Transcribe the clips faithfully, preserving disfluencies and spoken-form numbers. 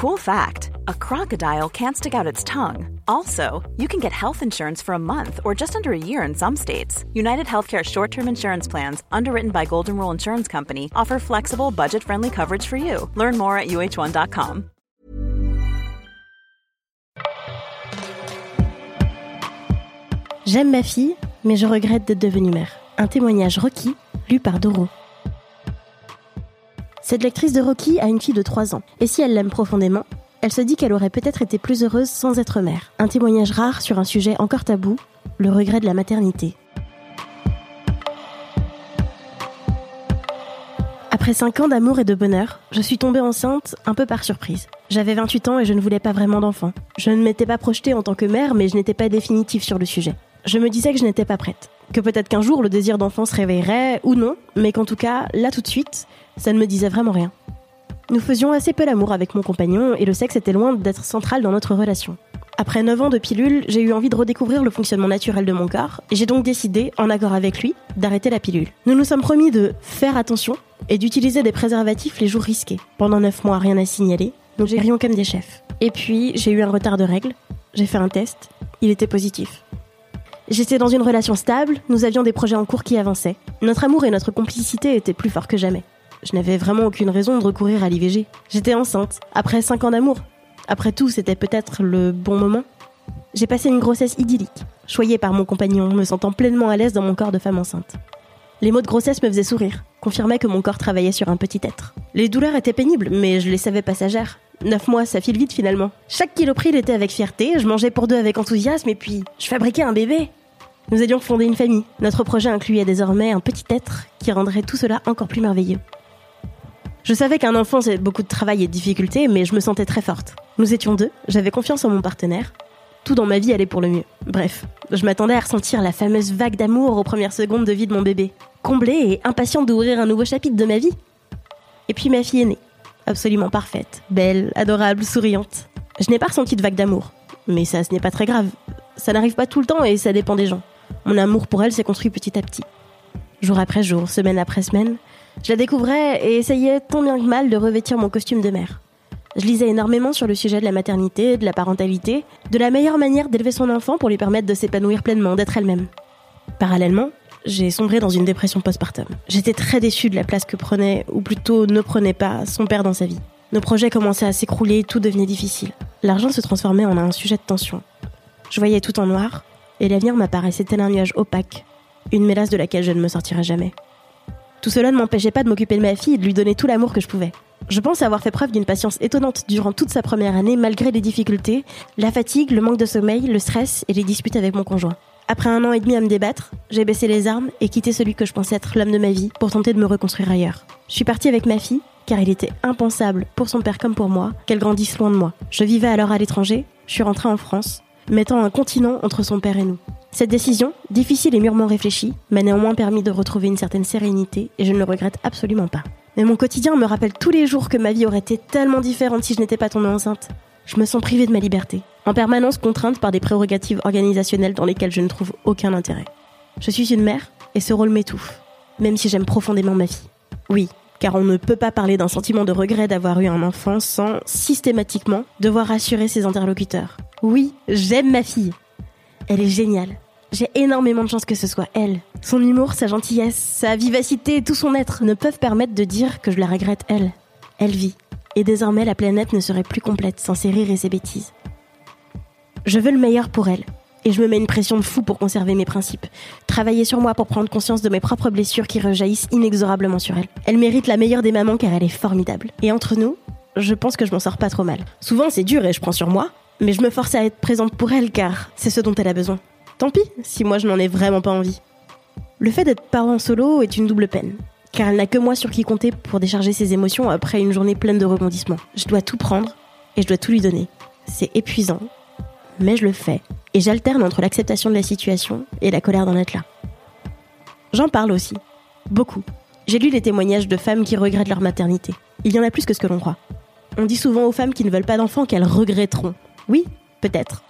Cool fact, a crocodile can't stick out its tongue. Also, you can get health insurance for a month or just under a year in some states. United Healthcare short-term insurance plans, underwritten by Golden Rule Insurance Company, offer flexible, budget-friendly coverage for you. Learn more at U H one dot com. J'aime ma fille, mais je regrette d'être devenue mère. Un témoignage Rocky, lu par Doro. Cette lectrice de Rocky a une fille de trois ans, et si elle l'aime profondément, elle se dit qu'elle aurait peut-être été plus heureuse sans être mère. Un témoignage rare sur un sujet encore tabou, le regret de la maternité. Après cinq ans d'amour et de bonheur, je suis tombée enceinte un peu par surprise. J'avais vingt-huit ans et je ne voulais pas vraiment d'enfant. Je ne m'étais pas projetée en tant que mère, mais je n'étais pas définitive sur le sujet. Je me disais que je n'étais pas prête, que peut-être qu'un jour le désir d'enfant se réveillerait, ou non, mais qu'en tout cas, là tout de suite, ça ne me disait vraiment rien. Nous faisions assez peu l'amour avec mon compagnon et le sexe était loin d'être central dans notre relation. Après neuf ans de pilule, j'ai eu envie de redécouvrir le fonctionnement naturel de mon corps et j'ai donc décidé, en accord avec lui, d'arrêter la pilule. Nous nous sommes promis de faire attention et d'utiliser des préservatifs les jours risqués. Pendant neuf mois, rien à signaler, nous gérions comme des chefs. Et puis, j'ai eu un retard de règles, j'ai fait un test, il était positif. J'étais dans une relation stable, nous avions des projets en cours qui avançaient. Notre amour et notre complicité étaient plus forts que jamais. Je n'avais vraiment aucune raison de recourir à l'I V G. J'étais enceinte, après cinq ans d'amour. Après tout, c'était peut-être le bon moment. J'ai passé une grossesse idyllique, choyée par mon compagnon, me sentant pleinement à l'aise dans mon corps de femme enceinte. Les mots de grossesse me faisaient sourire, confirmaient que mon corps travaillait sur un petit être. Les douleurs étaient pénibles, mais je les savais passagères. Neuf mois, ça file vite finalement. Chaque kilo pris l'était avec fierté, je mangeais pour deux avec enthousiasme et puis je fabriquais un bébé. Nous allions fonder une famille. Notre projet incluait désormais un petit être qui rendrait tout cela encore plus merveilleux. Je savais qu'un enfant, c'est beaucoup de travail et de difficultés, mais je me sentais très forte. Nous étions deux, j'avais confiance en mon partenaire. Tout dans ma vie allait pour le mieux. Bref, je m'attendais à ressentir la fameuse vague d'amour aux premières secondes de vie de mon bébé. Comblée et impatiente d'ouvrir un nouveau chapitre de ma vie. Et puis ma fille est née. Absolument parfaite, belle, adorable, souriante. Je n'ai pas ressenti de vague d'amour. Mais ça, ce n'est pas très grave. Ça n'arrive pas tout le temps et ça dépend des gens. Mon amour pour elle s'est construit petit à petit. Jour après jour, semaine après semaine, je la découvrais et essayais tant bien que mal de revêtir mon costume de mère. Je lisais énormément sur le sujet de la maternité, de la parentalité, de la meilleure manière d'élever son enfant pour lui permettre de s'épanouir pleinement, d'être elle-même. Parallèlement, j'ai sombré dans une dépression postpartum. J'étais très déçue de la place que prenait, ou plutôt ne prenait pas, son père dans sa vie. Nos projets commençaient à s'écrouler, tout devenait difficile. L'argent se transformait en un sujet de tension. Je voyais tout en noir, et l'avenir m'apparaissait tel un nuage opaque, une mélasse de laquelle je ne me sortirais jamais. Tout cela ne m'empêchait pas de m'occuper de ma fille et de lui donner tout l'amour que je pouvais. Je pense avoir fait preuve d'une patience étonnante durant toute sa première année, malgré les difficultés, la fatigue, le manque de sommeil, le stress et les disputes avec mon conjoint. Après un an et demi à me débattre, j'ai baissé les armes et quitté celui que je pensais être l'homme de ma vie pour tenter de me reconstruire ailleurs. Je suis partie avec ma fille, car il était impensable, pour son père comme pour moi, qu'elle grandisse loin de moi. Je vivais alors à l'étranger, je suis rentrée en France, mettant un continent entre son père et nous. Cette décision, difficile et mûrement réfléchie, m'a néanmoins permis de retrouver une certaine sérénité et je ne le regrette absolument pas. Mais mon quotidien me rappelle tous les jours que ma vie aurait été tellement différente si je n'étais pas tombée enceinte. Je me sens privée de ma liberté, en permanence contrainte par des prérogatives organisationnelles dans lesquelles je ne trouve aucun intérêt. Je suis une mère et ce rôle m'étouffe, même si j'aime profondément ma fille. Oui, car on ne peut pas parler d'un sentiment de regret d'avoir eu un enfant sans, systématiquement, devoir rassurer ses interlocuteurs. Oui, j'aime ma fille. Elle est géniale. J'ai énormément de chance que ce soit elle. Son humour, sa gentillesse, sa vivacité et tout son être ne peuvent permettre de dire que je la regrette elle. Elle vit. Et désormais, la planète ne serait plus complète sans ses rires et ses bêtises. Je veux le meilleur pour elle. Et je me mets une pression de fou pour conserver mes principes. Travailler sur moi pour prendre conscience de mes propres blessures qui rejaillissent inexorablement sur elle. Elle mérite la meilleure des mamans car elle est formidable. Et entre nous, je pense que je m'en sors pas trop mal. Souvent, c'est dur et je prends sur moi. Mais je me force à être présente pour elle car c'est ce dont elle a besoin. Tant pis si moi je n'en ai vraiment pas envie. Le fait d'être parent solo est une double peine, car elle n'a que moi sur qui compter pour décharger ses émotions après une journée pleine de rebondissements. Je dois tout prendre et je dois tout lui donner. C'est épuisant, mais je le fais. Et j'alterne entre l'acceptation de la situation et la colère d'en être là. J'en parle aussi. Beaucoup. J'ai lu les témoignages de femmes qui regrettent leur maternité. Il y en a plus que ce que l'on croit. On dit souvent aux femmes qui ne veulent pas d'enfants qu'elles regretteront. Oui, peut-être.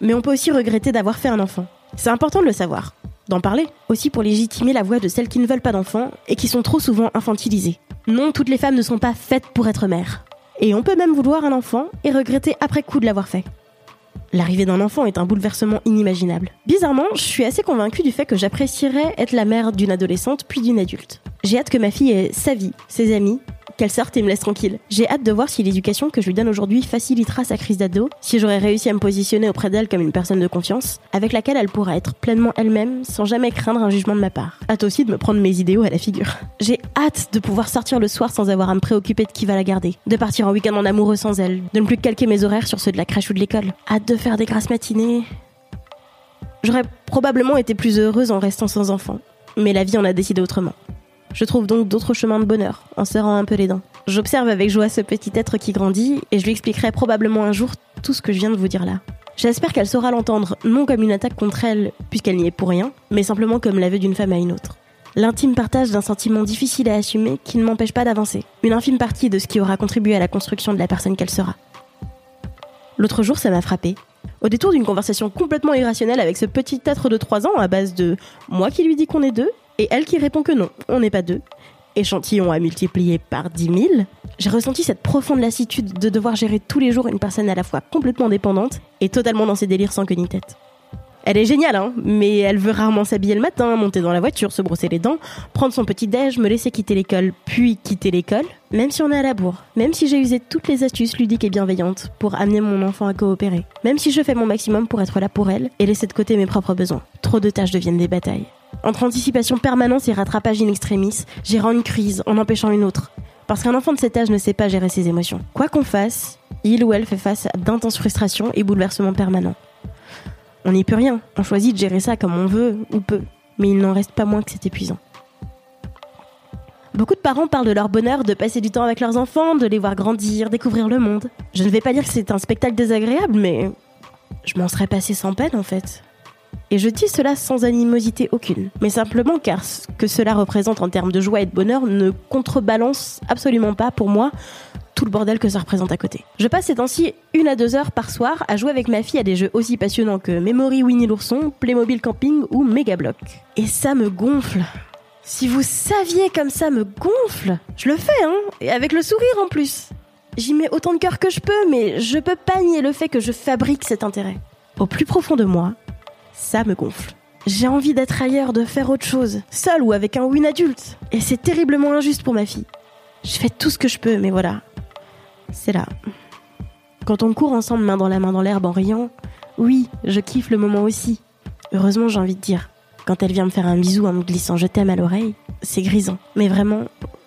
Mais on peut aussi regretter d'avoir fait un enfant. C'est important de le savoir, d'en parler, aussi pour légitimer la voix de celles qui ne veulent pas d'enfants et qui sont trop souvent infantilisées. Non, toutes les femmes ne sont pas faites pour être mères. Et on peut même vouloir un enfant et regretter après coup de l'avoir fait. L'arrivée d'un enfant est un bouleversement inimaginable. Bizarrement, je suis assez convaincue du fait que j'apprécierais être la mère d'une adolescente puis d'une adulte. J'ai hâte que ma fille ait sa vie, ses amis, qu'elle sorte et me laisse tranquille. J'ai hâte de voir si l'éducation que je lui donne aujourd'hui facilitera sa crise d'ado, si j'aurai réussi à me positionner auprès d'elle comme une personne de confiance, avec laquelle elle pourra être pleinement elle-même sans jamais craindre un jugement de ma part. Hâte aussi de me prendre mes idéaux à la figure. J'ai hâte de pouvoir sortir le soir sans avoir à me préoccuper de qui va la garder, de partir en week-end en amoureux sans elle, de ne plus calquer mes horaires sur ceux de la crèche ou de l'école. Hâte de faire des grasses matinées. J'aurais probablement été plus heureuse en restant sans enfant, mais la vie en a décidé autrement. Je trouve donc d'autres chemins de bonheur, en serrant un peu les dents. J'observe avec joie ce petit être qui grandit, et je lui expliquerai probablement un jour tout ce que je viens de vous dire là. J'espère qu'elle saura l'entendre, non comme une attaque contre elle, puisqu'elle n'y est pour rien, mais simplement comme l'aveu d'une femme à une autre. L'intime partage d'un sentiment difficile à assumer qui ne m'empêche pas d'avancer. Une infime partie de ce qui aura contribué à la construction de la personne qu'elle sera. L'autre jour, ça m'a frappée. Au détour d'une conversation complètement irrationnelle avec ce petit être de trois ans, à base de « moi qui lui dis qu'on est deux », et elle qui répond que non, on n'est pas deux. Échantillon à multiplier par dix mille. J'ai ressenti cette profonde lassitude de devoir gérer tous les jours une personne à la fois complètement dépendante et totalement dans ses délires sans queue ni tête. Elle est géniale, hein, mais elle veut rarement s'habiller le matin, monter dans la voiture, se brosser les dents, prendre son petit-déj, me laisser quitter l'école, puis quitter l'école. Même si on est à la bourre, même si j'ai usé toutes les astuces ludiques et bienveillantes pour amener mon enfant à coopérer, même si je fais mon maximum pour être là pour elle et laisser de côté mes propres besoins. Trop de tâches deviennent des batailles. Entre anticipation permanente et rattrapage in extremis, gérant une crise en empêchant une autre. Parce qu'un enfant de cet âge ne sait pas gérer ses émotions. Quoi qu'on fasse, il ou elle fait face à d'intenses frustrations et bouleversements permanents. On n'y peut rien, on choisit de gérer ça comme on veut ou peut, mais il n'en reste pas moins que c'est épuisant. Beaucoup de parents parlent de leur bonheur de passer du temps avec leurs enfants, de les voir grandir, découvrir le monde. Je ne vais pas dire que c'est un spectacle désagréable, mais je m'en serais passée sans peine en fait. Et je dis cela sans animosité aucune, mais simplement car ce que cela représente en termes de joie et de bonheur ne contrebalance absolument pas, pour moi, tout le bordel que ça représente à côté. Je passe ces temps-ci une à deux heures par soir à jouer avec ma fille à des jeux aussi passionnants que Memory Winnie l'ourson, Playmobil Camping ou Megablock. Et ça me gonfle. Si vous saviez comme ça me gonfle, je le fais, hein, et avec le sourire en plus. J'y mets autant de cœur que je peux, mais je peux pas nier le fait que je fabrique cet intérêt. Au plus profond de moi, ça me gonfle. J'ai envie d'être ailleurs, de faire autre chose, seule ou avec un ou une adulte. Et c'est terriblement injuste pour ma fille. Je fais tout ce que je peux, mais voilà. C'est là. Quand on court ensemble main dans la main dans l'herbe en riant, oui, je kiffe le moment aussi. Heureusement, j'ai envie de dire. Quand elle vient me faire un bisou en me glissant « je t'aime » à l'oreille, c'est grisant. Mais vraiment,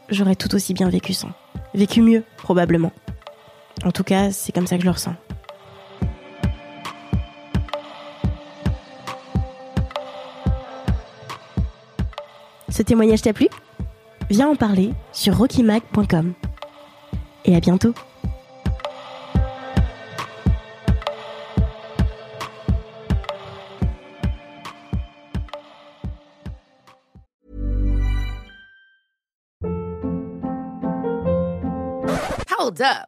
j'aurais tout aussi bien vécu sans. Vécu mieux, probablement. En tout cas, c'est comme ça que je le ressens. Ce témoignage t'a plu ? Viens en parler sur Rocky Mac point com. Et à bientôt ! Hold up.